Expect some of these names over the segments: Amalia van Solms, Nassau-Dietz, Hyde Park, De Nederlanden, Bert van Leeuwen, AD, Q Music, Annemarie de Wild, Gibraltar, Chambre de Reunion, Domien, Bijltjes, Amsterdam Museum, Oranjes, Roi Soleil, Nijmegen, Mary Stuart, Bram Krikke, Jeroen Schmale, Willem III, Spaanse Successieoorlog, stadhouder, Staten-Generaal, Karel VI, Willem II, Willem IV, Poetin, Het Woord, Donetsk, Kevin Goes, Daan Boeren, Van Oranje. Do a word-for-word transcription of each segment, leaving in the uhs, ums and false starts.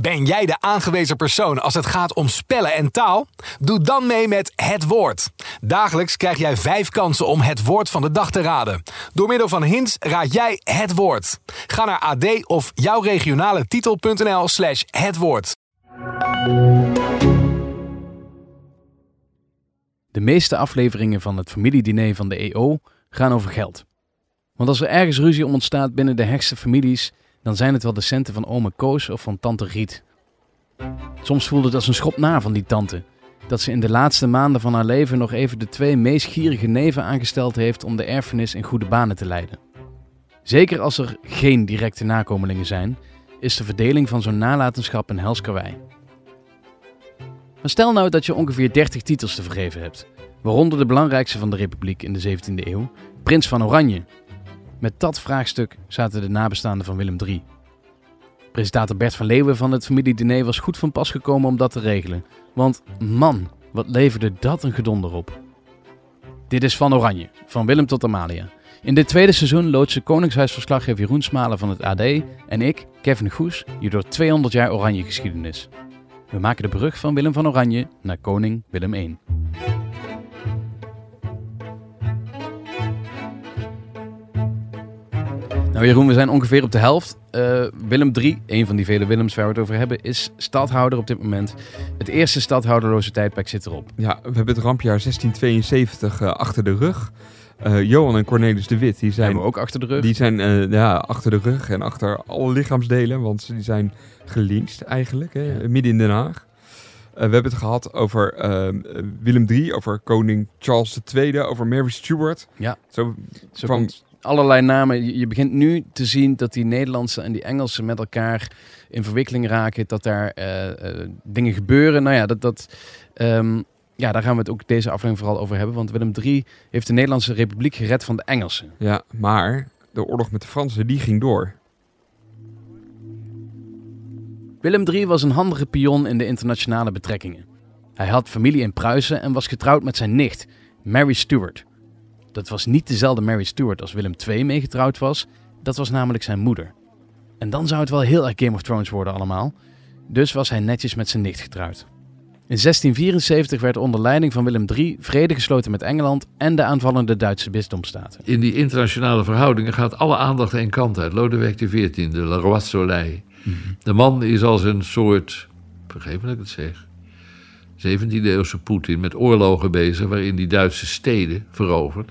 Ben jij de aangewezen persoon als het gaat om spellen en taal? Doe dan mee met Het Woord. Dagelijks krijg jij vijf kansen om het woord van de dag te raden. Door middel van hints raad jij het woord. Ga naar A D of jouwregionaletitel.nl slash het woord. De meeste afleveringen van het familiediner van de E O gaan over geld. Want als er ergens ruzie om ontstaat binnen de hechtste families, dan zijn het wel de centen van ome Koos of van tante Riet. Soms voelde het als een schop na van die tante. Dat ze in de laatste maanden van haar leven nog even de twee meest gierige neven aangesteld heeft om de erfenis in goede banen te leiden. Zeker als er geen directe nakomelingen zijn, is de verdeling van zo'n nalatenschap een hels karwei. Maar stel nou dat je ongeveer dertig titels te vergeven hebt, waaronder de belangrijkste van de Republiek in de zeventiende eeuw, Prins van Oranje. Met dat vraagstuk zaten de nabestaanden van Willem de derde. Presentator Bert van Leeuwen van het familiediner was goed van pas gekomen om dat te regelen. Want man, wat leverde dat een gedonder op. Dit is Van Oranje, van Willem tot Amalia. In dit tweede seizoen loodsen Koningshuisverslaggever Jeroen Schmale van het A D en ik, Kevin Goes, je door tweehonderd jaar Oranje geschiedenis. We maken de brug van Willem van Oranje naar koning Willem de eerste. Nou Jeroen, we zijn ongeveer op de helft. Uh, Willem de derde, een van die vele Willems waar we het over hebben, is stadhouder op dit moment. Het eerste stadhouderloze tijdperk zit erop. Ja, we hebben het rampjaar zestien tweeënzeventig uh, achter de rug. Uh, Johan en Cornelis de Wit, die zijn hebben we ook achter de rug. Die zijn uh, ja, achter de rug en achter alle lichaamsdelen, want die zijn gelinst eigenlijk, hè, ja. Midden in Den Haag. Uh, we hebben het gehad over uh, Willem de derde, over koning Charles de tweede, over Mary Stuart. Ja, zo, zo van komt allerlei namen. Je begint nu te zien dat die Nederlandse en die Engelse met elkaar in verwikkeling raken. Dat daar uh, uh, dingen gebeuren. Nou ja, dat, dat, um, ja, daar gaan we het ook deze aflevering vooral over hebben. Want Willem de derde heeft de Nederlandse Republiek gered van de Engelsen. Ja, maar de oorlog met de Fransen, die ging door. Willem de derde was een handige pion in de internationale betrekkingen. Hij had familie in Pruisen en was getrouwd met zijn nicht, Mary Stuart. Dat was niet dezelfde Mary Stuart als Willem de tweede mee getrouwd was. Dat was namelijk zijn moeder. En dan zou het wel heel erg Game of Thrones worden allemaal. Dus was hij netjes met zijn nicht getrouwd. In zestien vierenzeventig werd onder leiding van Willem de derde vrede gesloten met Engeland en de aanvallende Duitse bisdomstaten. In die internationale verhoudingen gaat alle aandacht één kant uit. Lodewijk de veertiende, de Roi Soleil. Mm-hmm. De man is als een soort, vergeef me dat ik het zeg, zeventiende-eeuwse Poetin met oorlogen bezig waarin die Duitse steden verovert.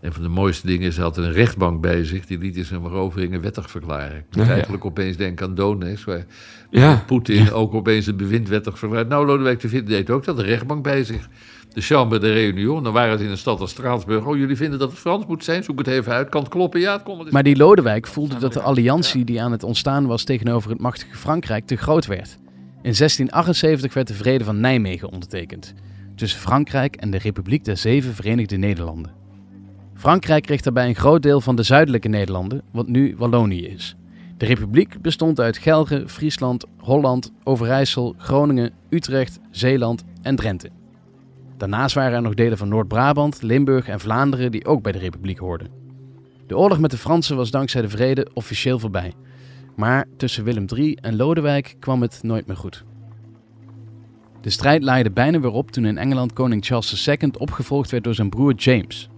En van de mooiste dingen is, hij had een rechtbank bij zich, die liet zijn veroveringen wettig verklaren. Ik moet ja, eigenlijk ja. opeens denken aan Donetsk, waar ja. Poetin ja. ook opeens het bewind wettig verklaart. Nou, Lodewijk de veertiende deed ook dat, de rechtbank bij zich. De Chambre de Reunion, dan waren ze in een stad als Straatsburg. Oh, jullie vinden dat het Frans moet zijn? Zoek het even uit. Kan het kloppen? Ja, het kon wel eens. Maar die Lodewijk voelde dat de alliantie die aan het ontstaan was tegenover het machtige Frankrijk te groot werd. In zestien achtenzeventig werd de Vrede van Nijmegen ondertekend. Tussen Frankrijk en de Republiek der Zeven Verenigde Nederlanden. Frankrijk kreeg daarbij een groot deel van de zuidelijke Nederlanden, wat nu Wallonië is. De Republiek bestond uit Gelre, Friesland, Holland, Overijssel, Groningen, Utrecht, Zeeland en Drenthe. Daarnaast waren er nog delen van Noord-Brabant, Limburg en Vlaanderen die ook bij de Republiek hoorden. De oorlog met de Fransen was dankzij de Vrede officieel voorbij. Maar tussen Willem de derde en Lodewijk kwam het nooit meer goed. De strijd laaide bijna weer op toen in Engeland koning Charles de tweede opgevolgd werd door zijn broer James.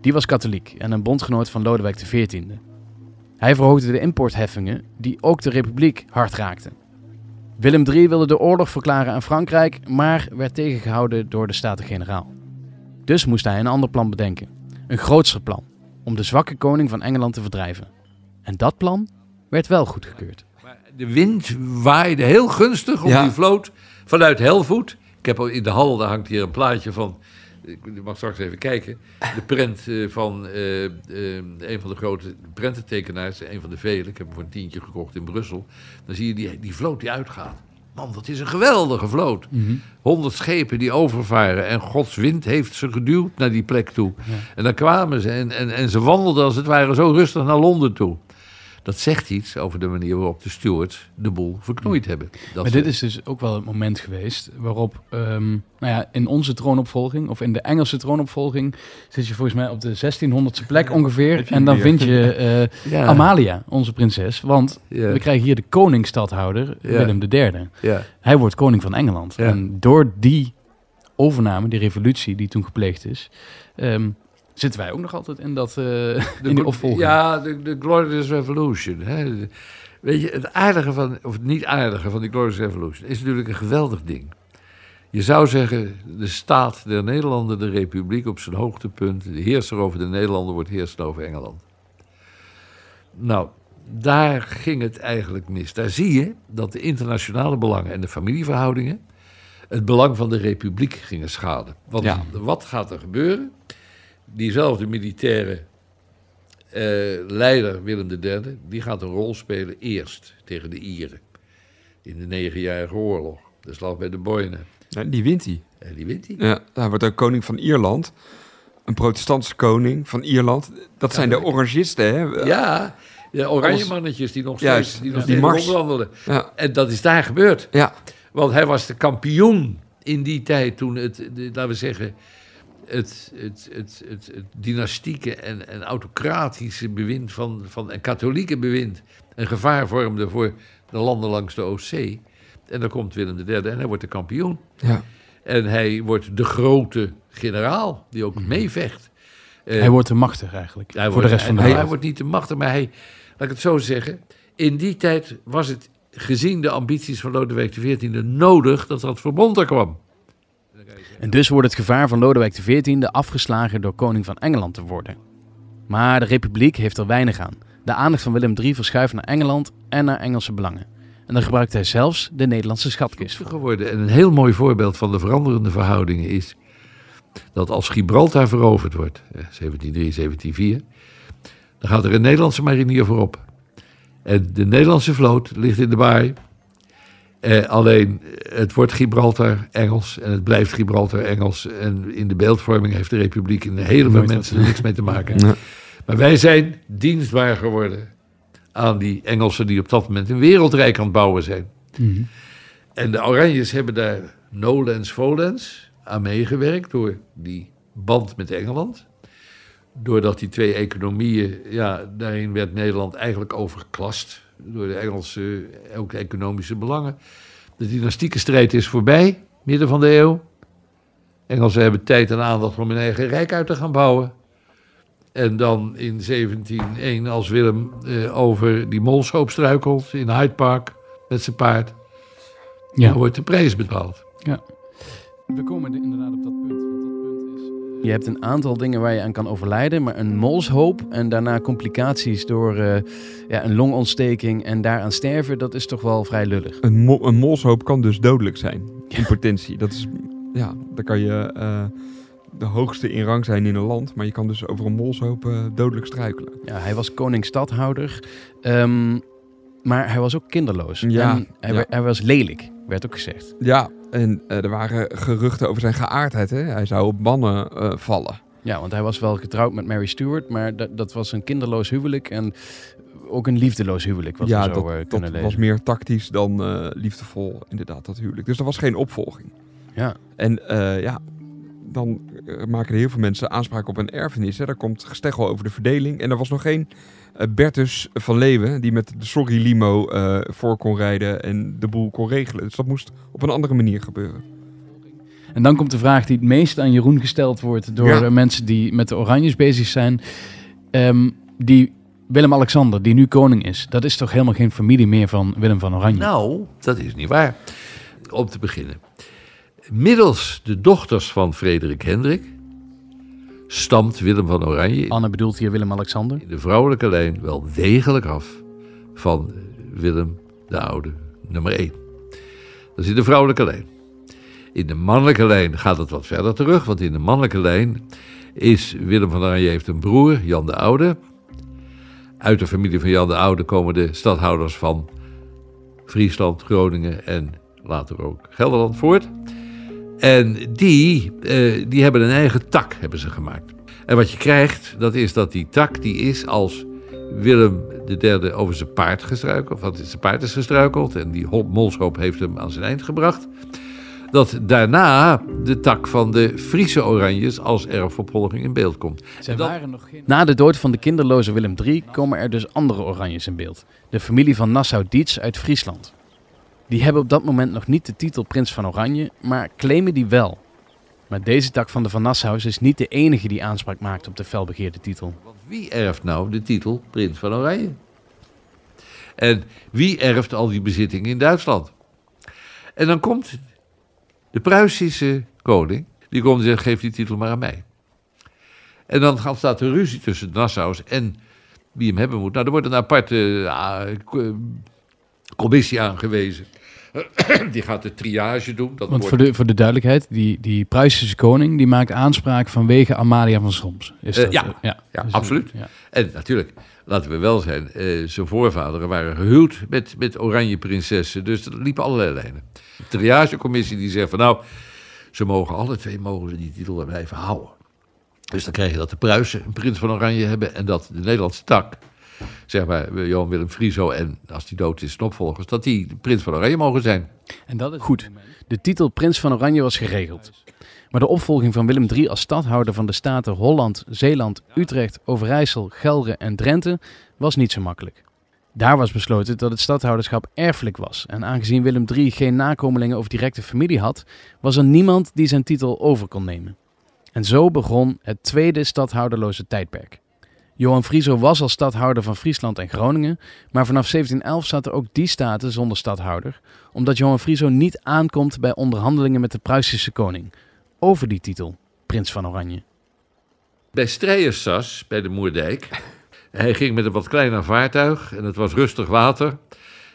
Die was katholiek en een bondgenoot van Lodewijk de veertiende. Hij verhoogde de importheffingen die ook de Republiek hard raakten. Willem de derde wilde de oorlog verklaren aan Frankrijk, maar werd tegengehouden door de Staten-Generaal. Dus moest hij een ander plan bedenken. Een grootser plan, om de zwakke koning van Engeland te verdrijven. En dat plan werd wel goedgekeurd. De wind waaide heel gunstig op ja. die vloot vanuit Helvoet. Ik heb al in de hal, daar hangt hier een plaatje van. Ik mag straks even kijken. De prent van uh, uh, een van de grote prententekenaars, een van de vele. Ik heb hem voor een tientje gekocht in Brussel. Dan zie je die, die vloot die uitgaat. Man, dat is een geweldige vloot. Mm-hmm. Honderd schepen die overvaren. En Gods wind heeft ze geduwd naar die plek toe. Ja. En dan kwamen ze en, en, en ze wandelden als het ware zo rustig naar Londen toe. Dat zegt iets over de manier waarop de stewards de boel verknoeid hebben. Dat maar dit is dus ook wel het moment geweest waarop, um, nou ja, in onze troonopvolging, of in de Engelse troonopvolging, zit je volgens mij op de zestienhonderdste plek ongeveer. En dan vind je uh, ja. Amalia, onze prinses. Want ja. we krijgen hier de koningsstadhouder, ja. Willem de derde. Ja. Hij wordt koning van Engeland. Ja. En door die overname, die revolutie die toen gepleegd is, Um, zitten wij ook nog altijd in, dat, uh, de, in die opvolging? Ja, de, de Glorious Revolution. Hè. Weet je, het aardige van, of het niet aardige van die Glorious Revolution is natuurlijk een geweldig ding. Je zou zeggen, de staat der Nederlanden, de republiek op zijn hoogtepunt, de heerser over de Nederlanden wordt heerser over Engeland. Nou, daar ging het eigenlijk mis. Daar zie je dat de internationale belangen en de familieverhoudingen het belang van de republiek gingen schaden. Want ja. wat gaat er gebeuren? Diezelfde militaire uh, leider, Willem de derde, die gaat een rol spelen eerst tegen de Ieren. In de Negenjarige Oorlog, de slag bij de Boyne. Ja, die wint hij. Ja, die wint hij. Ja, hij wordt ook koning van Ierland. Een protestantse koning van Ierland. Dat ja, zijn de Orangisten, hè? Ja, de Oranjemannetjes die nog steeds juist, die nog ja, steeds rondwandelen. Ja. En dat is daar gebeurd. Ja. Want hij was de kampioen in die tijd toen het, de, laten we zeggen, Het, het, het, het, het dynastieke en, en autocratische bewind van, van en katholieke bewind een gevaar vormde voor de landen langs de Oostzee. En dan komt Willem de derde en hij wordt de kampioen. Ja. En hij wordt de grote generaal die ook mm-hmm. meevecht. Uh, hij wordt te machtig eigenlijk, hij voor wordt, de rest van de wereld. Hij, hij wordt niet te machtig, maar hij, laat ik het zo zeggen, in die tijd was het gezien de ambities van Lodewijk de veertiende nodig dat dat verbond er kwam. En dus wordt het gevaar van Lodewijk de veertiende afgeslagen door koning van Engeland te worden. Maar de republiek heeft er weinig aan. De aandacht van Willem de derde verschuift naar Engeland en naar Engelse belangen. En dan gebruikt hij zelfs de Nederlandse schatkist voor. Geworden. En een heel mooi voorbeeld van de veranderende verhoudingen is dat als Gibraltar veroverd wordt, zeventien drie, zeventien vier, dan gaat er een Nederlandse marinier voorop. En de Nederlandse vloot ligt in de baai. Uh, alleen, het wordt Gibraltar Engels en het blijft Gibraltar Engels. En in de beeldvorming heeft de republiek een heleboel mensen er niks mee te maken. Ja. Maar wij zijn dienstbaar geworden aan die Engelsen die op dat moment een wereldrijk aan het bouwen zijn. Mm-hmm. En de Oranjes hebben daar nolens volens aan meegewerkt door die band met Engeland. Doordat die twee economieën, ja, daarin werd Nederland eigenlijk overklast door de Engelse, ook de economische belangen. De dynastieke strijd is voorbij, midden van de eeuw. Engelsen hebben tijd en aandacht om hun eigen rijk uit te gaan bouwen. En dan in zeventien nul één, als Willem eh, over die molshoop struikelt in Hyde Park met zijn paard, ja. dan wordt de prijs betaald. Ja. We komen inderdaad op dat punt. Je hebt een aantal dingen waar je aan kan overlijden, maar een molshoop en daarna complicaties door uh, ja, een longontsteking en daaraan sterven, dat is toch wel vrij lullig. Een, mo- een molshoop kan dus dodelijk zijn, in potentie. Dat is, ja, dan kan je uh, de hoogste in rang zijn in een land, maar je kan dus over een molshoop uh, dodelijk struikelen. Ja, hij was koning-stadhouder, um, maar hij was ook kinderloos. Ja, en hij, ja. wa- hij was lelijk, werd ook gezegd. Ja. En uh, er waren geruchten over zijn geaardheid. Hè? Hij zou op mannen uh, vallen. Ja, want hij was wel getrouwd met Mary Stuart. Maar d- dat was een kinderloos huwelijk. En ook een liefdeloos huwelijk. Wat ja, we zo, dat, uh, kunnen dat lezen. Was meer tactisch dan uh, liefdevol. Inderdaad, dat huwelijk. Dus er was geen opvolging. Ja. En uh, ja, dan maken er heel veel mensen aanspraak op een erfenis. Hè? Daar komt gesteggel over de verdeling. En er was nog geen uh, Bert van Leeuwen die met de sorry limo uh, voor kon rijden en de boel kon regelen. Dus dat moest op een andere manier gebeuren. En dan komt de vraag die het meest aan Jeroen gesteld wordt door ja. mensen die met de Oranjes bezig zijn. Um, die Willem-Alexander, die nu koning is, dat is toch helemaal geen familie meer van Willem van Oranje? Nou, dat is niet waar. Om te beginnen, middels de dochters van Frederik Hendrik stamt Willem van Oranje, Anne bedoelt hier Willem-Alexander, in de vrouwelijke lijn wel degelijk af van Willem de Oude, nummer één. Dat is in de vrouwelijke lijn. In de mannelijke lijn gaat het wat verder terug, want in de mannelijke lijn is Willem van Oranje heeft een broer, Jan de Oude. Uit de familie van Jan de Oude komen de stadhouders van Friesland, Groningen en later ook Gelderland voort. En die, uh, die hebben een eigen tak, hebben ze gemaakt. En wat je krijgt, dat is dat die tak die is als Willem de derde over zijn paard gestruikeld, want zijn paard is gestruikeld en die molshoop heeft hem aan zijn eind gebracht. Dat daarna de tak van de Friese Oranjes als erfopvolging in beeld komt. Zij dat... waren nog geen... Na de dood van de kinderloze Willem de derde komen er dus andere Oranjes in beeld. De familie van Nassau-Dietz uit Friesland. Die hebben op dat moment nog niet de titel Prins van Oranje, maar claimen die wel. Maar deze tak van de Van Nassau's is niet de enige die aanspraak maakt op de felbegeerde titel. Want wie erft nou de titel Prins van Oranje? En wie erft al die bezittingen in Duitsland? En dan komt de Pruisische koning, die komt en zegt, geef die titel maar aan mij. En dan staat er ruzie tussen Nassau's en wie hem hebben moet. Nou, er wordt een aparte uh, commissie aangewezen. Die gaat de triage doen. Dat Want voor de, voor de duidelijkheid, die, die Pruisische koning die maakt aanspraak vanwege Amalia van Solms. Is dat, uh, ja, uh, ja, ja dus absoluut. Ja. En natuurlijk, laten we wel zijn, uh, zijn voorvaderen waren gehuwd met, met oranje prinsessen. Dus dat liepen allerlei lijnen. De triagecommissie die zegt van nou, ze mogen alle twee mogen ze die titel blijven houden. Dus dan krijg je dat de Pruisen een prins van Oranje hebben en dat de Nederlandse tak... zeg maar, Johan Willem Friso en als die dood is, opvolgers, dat die prins van Oranje mogen zijn. En dat is goed, de titel prins van Oranje was geregeld. Maar de opvolging van Willem de derde als stadhouder van de staten Holland, Zeeland, Utrecht, Overijssel, Gelre en Drenthe was niet zo makkelijk. Daar was besloten dat het stadhouderschap erfelijk was. En aangezien Willem de derde geen nakomelingen of directe familie had, was er niemand die zijn titel over kon nemen. En zo begon het tweede stadhouderloze tijdperk. Johan Friso was als stadhouder van Friesland en Groningen, maar vanaf zeventien elf zaten ook die staten zonder stadhouder, omdat Johan Friso niet aankomt bij onderhandelingen met de Pruisische koning over die titel, Prins van Oranje. Bij Strijersas, bij de Moerdijk, hij ging met een wat kleiner vaartuig en het was rustig water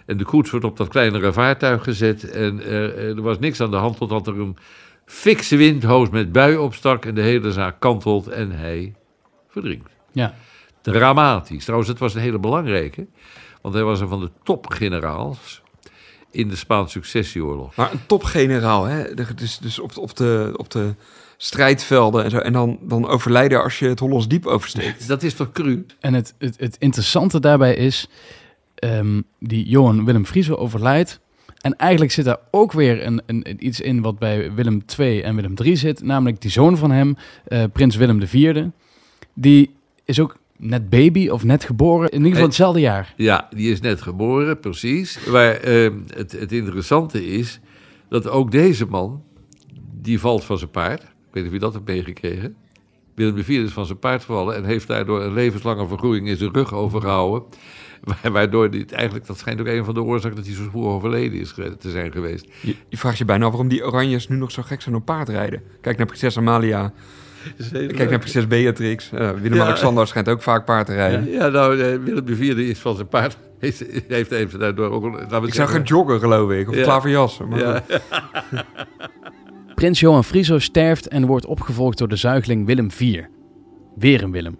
en de koets wordt op dat kleinere vaartuig gezet en er, er was niks aan de hand totdat er een fikse windhoos met bui opstak en de hele zaak kantelt en hij verdrinkt. Ja. Dramatisch. Trouwens, het was een hele belangrijke. Want hij was een van de topgeneraals in de Spaanse Successieoorlog. Maar een topgeneraal, hè? Dus, dus op, op, de, op de strijdvelden en zo. En dan, dan overlijden als je het Hollands Diep oversteekt. Dat is toch cru? En het, het, het interessante daarbij is... Um, die Johan Willem Friso overlijdt. En eigenlijk zit daar ook weer een, een, iets in wat bij Willem de tweede en Willem de derde zit. Namelijk die zoon van hem, uh, prins Willem de vierde. Die... is ook net baby of net geboren, in ieder geval hetzelfde jaar. Ja, die is net geboren, precies. Maar uh, het, het interessante is dat ook deze man, die valt van zijn paard. Ik weet niet of je dat hebt meegekregen. Willem de vierde is van zijn paard gevallen en heeft daardoor een levenslange vergroeiing in zijn rug overgehouden. Waardoor dit eigenlijk, dat schijnt ook een van de oorzaken dat hij zo vroeg overleden is te zijn geweest. Je, je vraagt je bijna waarom die Oranjes nu nog zo gek zijn op paardrijden. Kijk naar prinses Amalia... Ik kijk naar prinses Beatrix. Uh, Willem-Alexander ja. schijnt ook vaak paard te rijden. Ja, nou, uh, Willem de vierde is van zijn paard. Heeft, heeft even daardoor ook... Ik zeggen. zou gaan joggen, geloof ik. Of ja. klaverjassen. Maar ja. Prins Johan Friso sterft en wordt opgevolgd door de zuigeling Willem de vierde. Weer een Willem.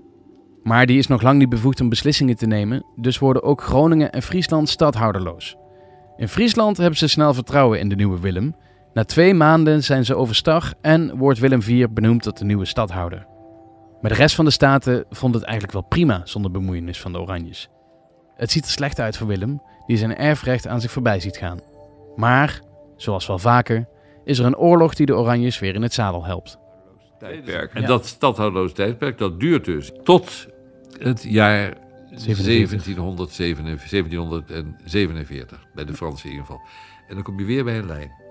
Maar die is nog lang niet bevoegd om beslissingen te nemen. Dus worden ook Groningen en Friesland stadhouderloos. In Friesland hebben ze snel vertrouwen in de nieuwe Willem... Na twee maanden zijn ze overstag en wordt Willem de vierde benoemd tot de nieuwe stadhouder. Maar de rest van de staten vond het eigenlijk wel prima zonder bemoeienis van de Oranjes. Het ziet er slecht uit voor Willem, die zijn erfrecht aan zich voorbij ziet gaan. Maar, zoals wel vaker, is er een oorlog die de Oranjes weer in het zadel helpt. Tijdperk. En dat stadhouderloos tijdperk, dat duurt dus tot het jaar zeventienhonderdzevenenveertig, bij de Fransen in ieder geval. En dan kom je weer bij een lijn.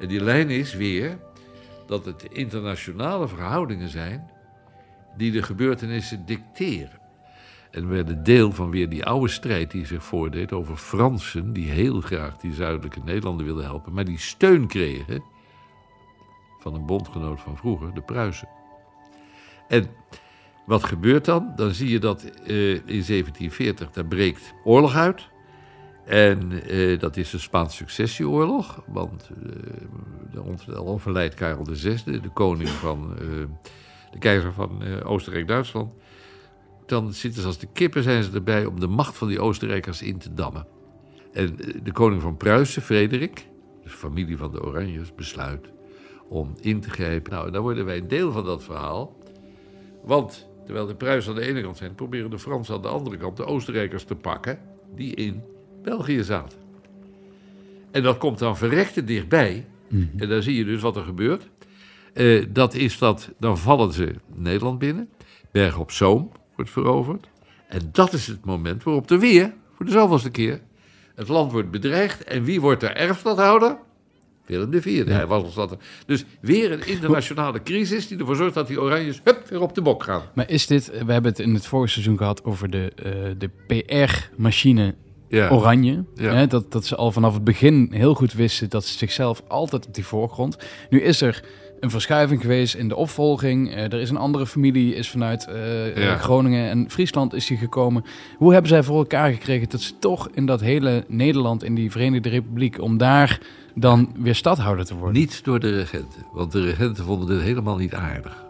En die lijn is weer dat het internationale verhoudingen zijn die de gebeurtenissen dicteren. En we werden deel van weer die oude strijd die zich voordeed over Fransen die heel graag die zuidelijke Nederlanden wilden helpen, maar die steun kregen van een bondgenoot van vroeger, de Pruisen. En wat gebeurt dan? Dan zie je dat uh, in zeventienveertig, daar breekt oorlog uit. En eh, dat is de Spaanse Successieoorlog, want eh, overlijdt Karel de zesde, de koning van, eh, de keizer van eh, Oostenrijk-Duitsland. Dan zitten ze als de kippen zijn ze erbij om de macht van die Oostenrijkers in te dammen. En eh, de koning van Pruisen, Frederik, de familie van de Oranjes, besluit om in te grijpen. Nou, en daar worden wij deel van dat verhaal, want Terwijl de Pruisen aan de ene kant zijn, proberen de Fransen aan de andere kant de Oostenrijkers te pakken die in België zaten. En dat komt dan verrekte dichtbij. Mm-hmm. En dan zie je dus wat er gebeurt. Uh, dat is dat, dan vallen ze Nederland binnen. Berg op Zoom wordt veroverd. En dat is het moment waarop er weer, voor de zoveelste keer, het land wordt bedreigd. En wie wordt er erfstadhouder? Willem de Vierde. Ja. Hij was ons dat. Dus weer een internationale crisis die ervoor zorgt dat die Oranjes hup, weer op de bok gaan. Maar is dit, we hebben het in het vorige seizoen gehad over de, uh, de P R-machine ja. Oranje. Ja. Hè, dat, dat ze al vanaf het begin heel goed wisten dat ze zichzelf altijd op die voorgrond. Nu is er een verschuiving geweest in de opvolging. Uh, er is een andere familie, is vanuit uh, ja. Groningen en Friesland is die gekomen. Hoe hebben zij voor elkaar gekregen dat ze toch in dat hele Nederland, in die Verenigde Republiek, om daar dan weer stadhouder te worden? Niet door de regenten, want de regenten vonden dit helemaal niet aardig.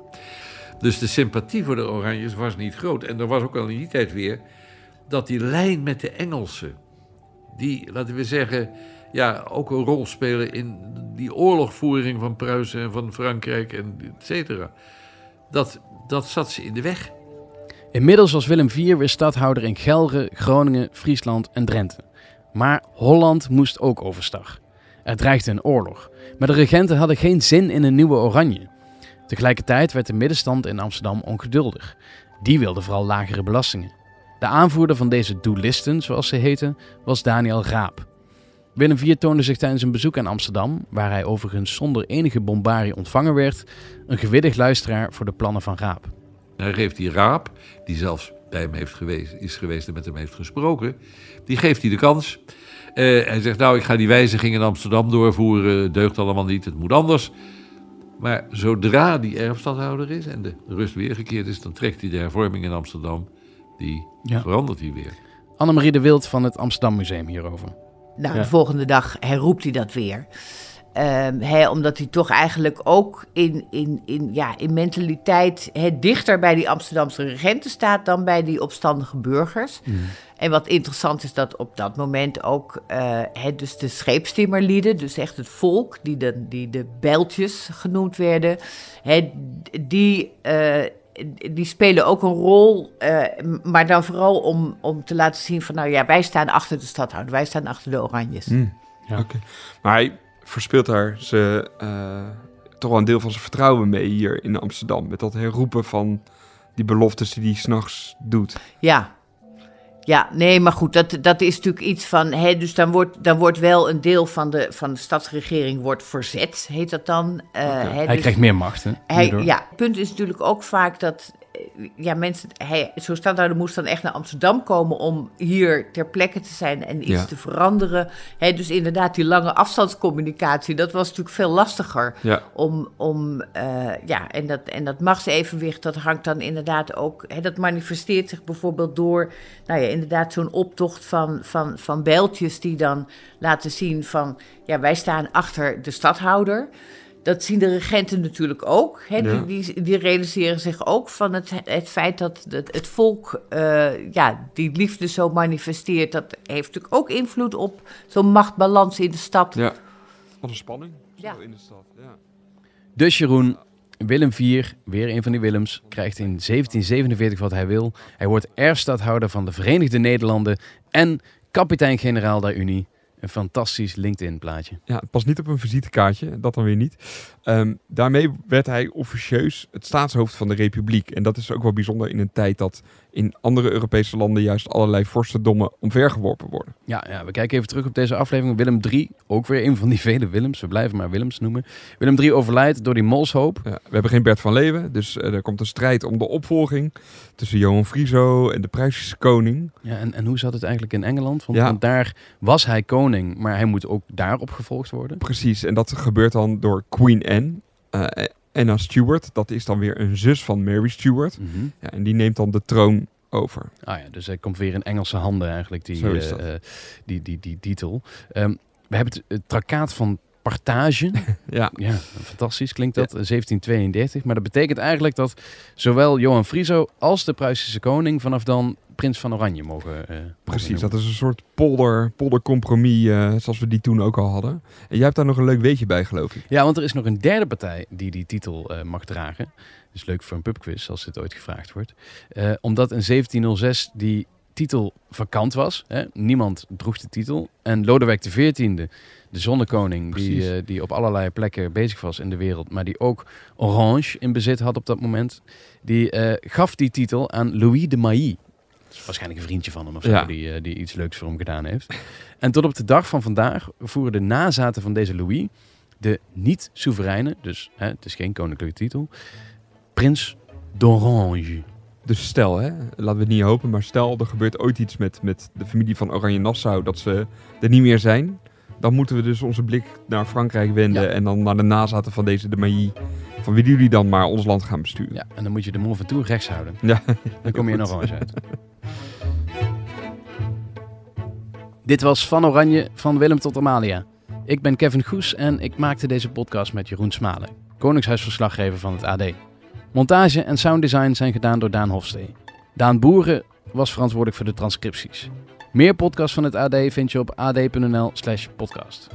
Dus de sympathie voor de Oranjes was niet groot. En er was ook al in die tijd weer dat die lijn met de Engelsen, die, laten we zeggen, ja, ook een rol spelen in die oorlogvoering van Pruisen en van Frankrijk en et cetera. Dat, dat zat ze in de weg. Inmiddels was Willem de Vierde weer stadhouder in Gelre, Groningen, Friesland en Drenthe. Maar Holland moest ook overstag. Er dreigde een oorlog, maar de regenten hadden geen zin in een nieuwe Oranje. Tegelijkertijd werd de middenstand in Amsterdam ongeduldig. Die wilde vooral lagere belastingen. De aanvoerder van deze duellisten, zoals ze heten, was Daniel Raap. Willem de Vierde toonde zich tijdens een bezoek aan Amsterdam, waar hij overigens zonder enige bombarie ontvangen werd, een gewillig luisteraar voor de plannen van Raap. Hij geeft die Raap, die zelfs bij hem heeft geweest, is geweest en met hem heeft gesproken, die geeft hij de kans. Uh, hij zegt, nou, ik ga die wijzigingen in Amsterdam doorvoeren, deugt allemaal niet, het moet anders. Maar zodra die erfstadhouder is en de rust weergekeerd is, dan trekt hij de hervorming in Amsterdam, die ja. verandert hij weer. Annemarie de Wild van het Amsterdam Museum hierover. Nou, ja. De volgende dag herroept hij dat weer. Uh, he, omdat hij toch eigenlijk ook in, in, in, ja, in mentaliteit he, dichter bij die Amsterdamse regenten staat dan bij die opstandige burgers. Mm. En wat interessant is dat op dat moment ook uh, he, dus de scheepstimmerlieden, dus echt het volk, die de, die de Bijltjes genoemd werden, he, die, uh, die spelen ook een rol, uh, maar dan vooral om, om te laten zien van nou ja, wij staan achter de stadhouder, wij staan achter de Oranjes. Mm. Ja. Okay. Maar hij verspeelt daar ze, uh, toch wel een deel van zijn vertrouwen mee hier in Amsterdam. Met dat herroepen van die beloftes die hij s'nachts doet. Ja, ja, nee, maar goed, dat, dat is natuurlijk iets van... Hè, dus dan wordt, dan wordt wel een deel van de, van de stadsregering wordt verzet, heet dat dan. Uh, okay. hè, hij dus, krijgt meer macht, hè? Hij, ja, het punt is natuurlijk ook vaak dat... Ja, mensen, hij, zo'n stadhouder moest dan echt naar Amsterdam komen om hier ter plekke te zijn en iets ja. te veranderen. He, dus inderdaad, die lange afstandscommunicatie, dat was natuurlijk veel lastiger. Ja. Om, om, uh, ja, en, dat, en dat machtsevenwicht, dat hangt dan inderdaad ook... He, dat manifesteert zich bijvoorbeeld door, nou ja, inderdaad zo'n optocht van, van, van Bijltjes die dan laten zien van... Ja, wij staan achter de stadhouder. Dat zien de regenten natuurlijk ook. Hè? Ja. Die, die realiseren zich ook van het, het feit dat het, het volk uh, ja, die liefde zo manifesteert. Dat heeft natuurlijk ook invloed op zo'n machtbalans in de stad. Ja, wat een spanning ja. in de stad. Ja. Dus Jeroen, Willem de Vierde, weer een van die Willems, krijgt in zeventien zevenenveertig wat hij wil. Hij wordt erfstadhouder van de Verenigde Nederlanden en kapitein-generaal der Unie. Een fantastisch LinkedIn-plaatje. Ja, het past niet op een visitekaartje, dat dan weer niet. Um, daarmee werd hij officieus het staatshoofd van de Republiek. En dat is ook wel bijzonder in een tijd dat in andere Europese landen juist allerlei vorstendommen omvergeworpen worden. Ja, ja, we kijken even terug op deze aflevering. Willem de Derde, ook weer een van die vele Willems. We blijven maar Willems noemen. Willem de Derde overlijdt door die molshoop. Ja, we hebben geen Bert van Leeuwen, dus uh, er komt een strijd om de opvolging tussen Johan Friso en de Pruisische koning. Ja, en, en hoe zat het eigenlijk in Engeland? Want, ja. want daar was hij koning, maar hij moet ook daarop gevolgd worden. Precies, en dat gebeurt dan door Queen Anne. Uh, Anna Stuart, dat is dan weer een zus van Mary Stuart. Mm-hmm. Ja, en die neemt dan de troon over. Ah ja, dus hij komt weer in Engelse handen eigenlijk, die, uh, die, die, die, die titel. Um, we hebben het, het traktaat van partage. ja. ja, fantastisch klinkt dat, ja. zeventien tweeëndertig. Maar dat betekent eigenlijk dat zowel Johan Friso als de Pruisische koning vanaf dan prins van Oranje mogen... Uh, Precies, mogen dat is een soort polder, poldercompromis uh, zoals we die toen ook al hadden. En jij hebt daar nog een leuk weetje bij, geloof ik. Ja, want er is nog een derde partij die die titel uh, mag dragen. Dat is leuk voor een pubquiz, als dit ooit gevraagd wordt. Uh, omdat in zeventien nul zes die titel vakant was. Hè? Niemand droeg de titel. En Lodewijk de veertiende, de zonnekoning, die, uh, die op allerlei plekken bezig was in de wereld, maar die ook Oranjes in bezit had op dat moment, die uh, gaf die titel aan Louis de Mailly. Dat is waarschijnlijk een vriendje van hem of zo, ja. die, uh, die iets leuks voor hem gedaan heeft. En tot op de dag van vandaag voeren de nazaten van deze Louis de niet-soevereine, dus hè, het is geen koninklijke titel, prins d'Oranje. Dus stel, hè, laten we het niet hopen, maar stel er gebeurt ooit iets met, met de familie van Oranje-Nassau, dat ze er niet meer zijn. Dan moeten we dus onze blik naar Frankrijk wenden ja. en dan naar de nazaten van deze de Mailly. Van wie jullie dan maar ons land gaan besturen. Ja, en dan moet je de mond van toe rechts houden. Ja. Dan kom je nog Oranje uit. Dit was Van Oranje, van Willem tot Amalia. Ik ben Kevin Goes en ik maakte deze podcast met Jeroen Schmale, koningshuisverslaggever van het A D. Montage en sounddesign zijn gedaan door Daan Hofstee. Daan Boeren was verantwoordelijk voor de transcripties. Meer podcasts van het A D vind je op ad.nl slash podcast.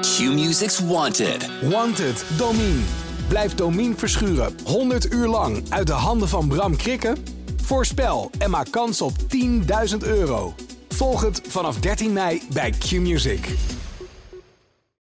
Q Music's Wanted. Wanted, Domien. Blijf Domien verschuren honderd uur lang uit de handen van Bram Krikke? Voorspel en maak kans op tienduizend euro. Volg het vanaf dertien mei bij Q Music.